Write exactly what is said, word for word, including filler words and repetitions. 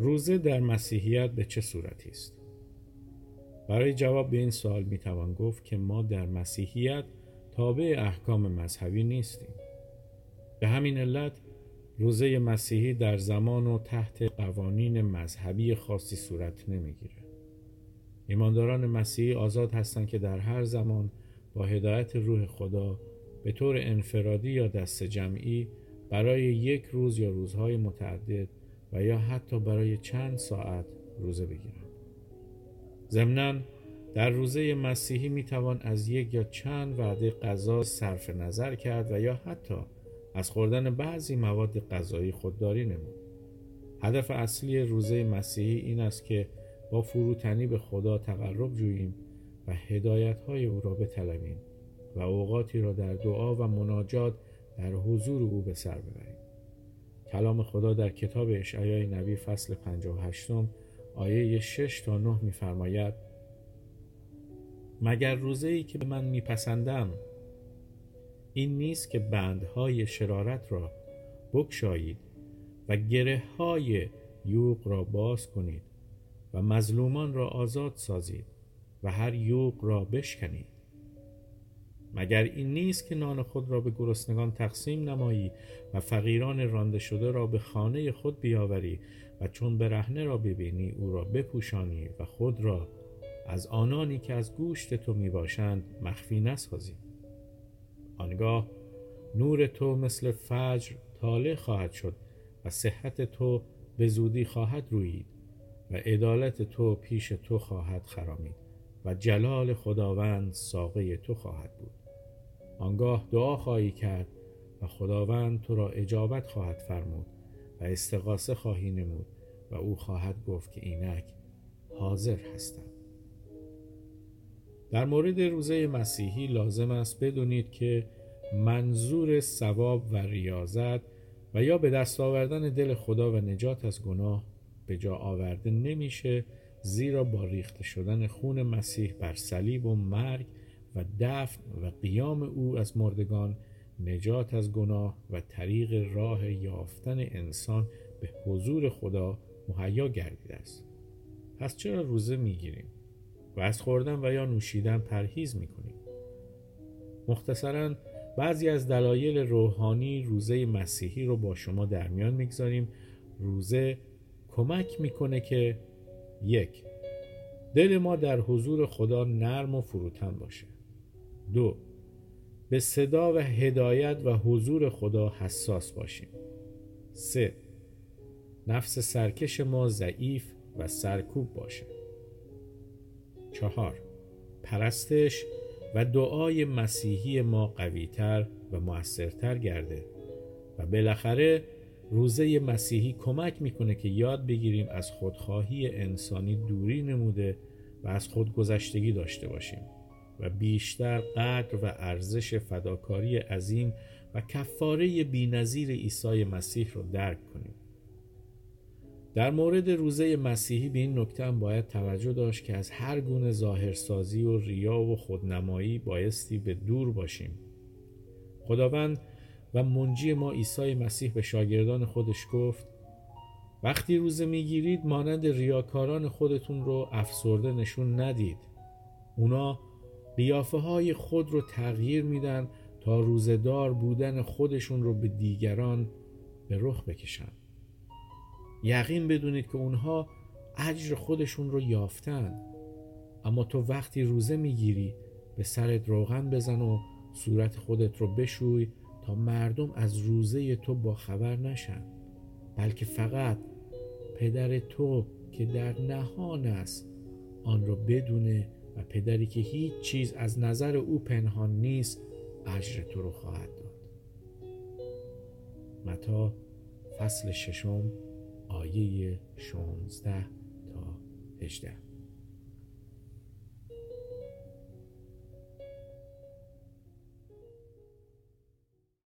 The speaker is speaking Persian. روزه در مسیحیت به چه صورتی است؟ برای جواب به این سوال می توان گفت که ما در مسیحیت تابع احکام مذهبی نیستیم. به همین علت روزه مسیحی در زمان و تحت قوانین مذهبی خاصی صورت نمیگیره. ایمانداران مسیحی آزاد هستند که در هر زمان با هدایت روح خدا به طور انفرادی یا دست جمعی برای یک روز یا روزهای متعدد و یا حتی برای چند ساعت روزه بگیرند. ضمناً در روزه مسیحی می توان از یک یا چند وعده غذا صرف نظر کرد و یا حتی از خوردن بعضی مواد غذایی خودداری نمود. هدف اصلی روزه مسیحی این است که با فروتنی به خدا تقرب جوییم و هدایت‌های او را بطلبیم و اوقاتی را در دعا و مناجات در حضور او به سر ببریم. کلام خدا در کتاب اشعیا نبی فصل پنجاه و هشت آیه شش تا نه می‌فرماید: مگر روزه‌ای که به من می‌پسندم این نیست که بندهای شرارت را بگشایید و گره‌های یوغ را باز کنید و مظلومان را آزاد سازید و هر یوغ را بشکنید. مگر این نیست که نان خود را به گرسنگان تقسیم نمایی و فقیران رانده شده را به خانه خود بیاوری و چون برهنه را ببینی او را بپوشانی و خود را از آنانی که از گوشت تو میباشند مخفی نسازی. آنگاه نور تو مثل فجر طالع خواهد شد و صحت تو به زودی خواهد رویید و عدالت تو پیش تو خواهد خرامید و جلال خداوند ساقه تو خواهد بود. آنگاه دعا خواهی کرد و خداوند تو را اجابت خواهد فرمود و استغاثه خواهی نمود و او خواهد گفت که اینک حاضر هستم. در مورد روزه مسیحی لازم است بدونید که منظور ثواب و ریاضت و یا به دست آوردن دل خدا و نجات از گناه به جا آورده نمیشه، زیرا با ریخته شدن خون مسیح بر صلیب و مرگ و دفن و قیام او از مردگان نجات از گناه و طریق راه یافتن انسان به حضور خدا مهیا گردیده است. پس چرا روزه میگیریم و از خوردن و یا نوشیدن پرهیز میکنیم؟ مختصراً بعضی از دلایل روحانی روزه مسیحی رو با شما در میان میگذاریم. روزه کمک میکنه که یک، دل ما در حضور خدا نرم و فروتن باشه. دو، به صدا و هدایت و حضور خدا حساس باشیم. سه، نفس سرکش ما ضعیف و سرکوب باشه. چهار، پرستش و دعای مسیحی ما قوی‌تر و مؤثرتر گرده. و بالاخره روزه مسیحی کمک میکنه که یاد بگیریم از خودخواهی انسانی دوری نموده و از خودگذشتگی داشته باشیم و بیشتر قدر و ارزش فداکاری عظیم و کفاره بی‌نظیر عیسی مسیح رو درک کنیم. در مورد روزه مسیحی به این نکته هم باید توجه داشت که از هر گونه ظاهرسازی و ریا و خودنمایی بایستی به دور باشیم. خداوند و منجی ما عیسی مسیح به شاگردان خودش گفت: وقتی روزه میگیرید مانند ریاکاران خودتون رو افسرده نشون ندید. اونا قیافه های خود رو تغییر میدن تا روزه‌دار بودن خودشون رو به دیگران به رخ بکشن. یقین بدونید که اونها اجر خودشون رو یافتن. اما تو وقتی روزه میگیری به سرت روغن بزن و صورت خودت رو بشوی تا مردم از روزه تو با خبر نشن، بلکه فقط پدر تو که در نهان است آن رو بدونه و پدری که هیچ چیز از نظر او پنهان نیست اجر تو رو خواهد داد. متی فصل ششم آیه شانزده تا هجده.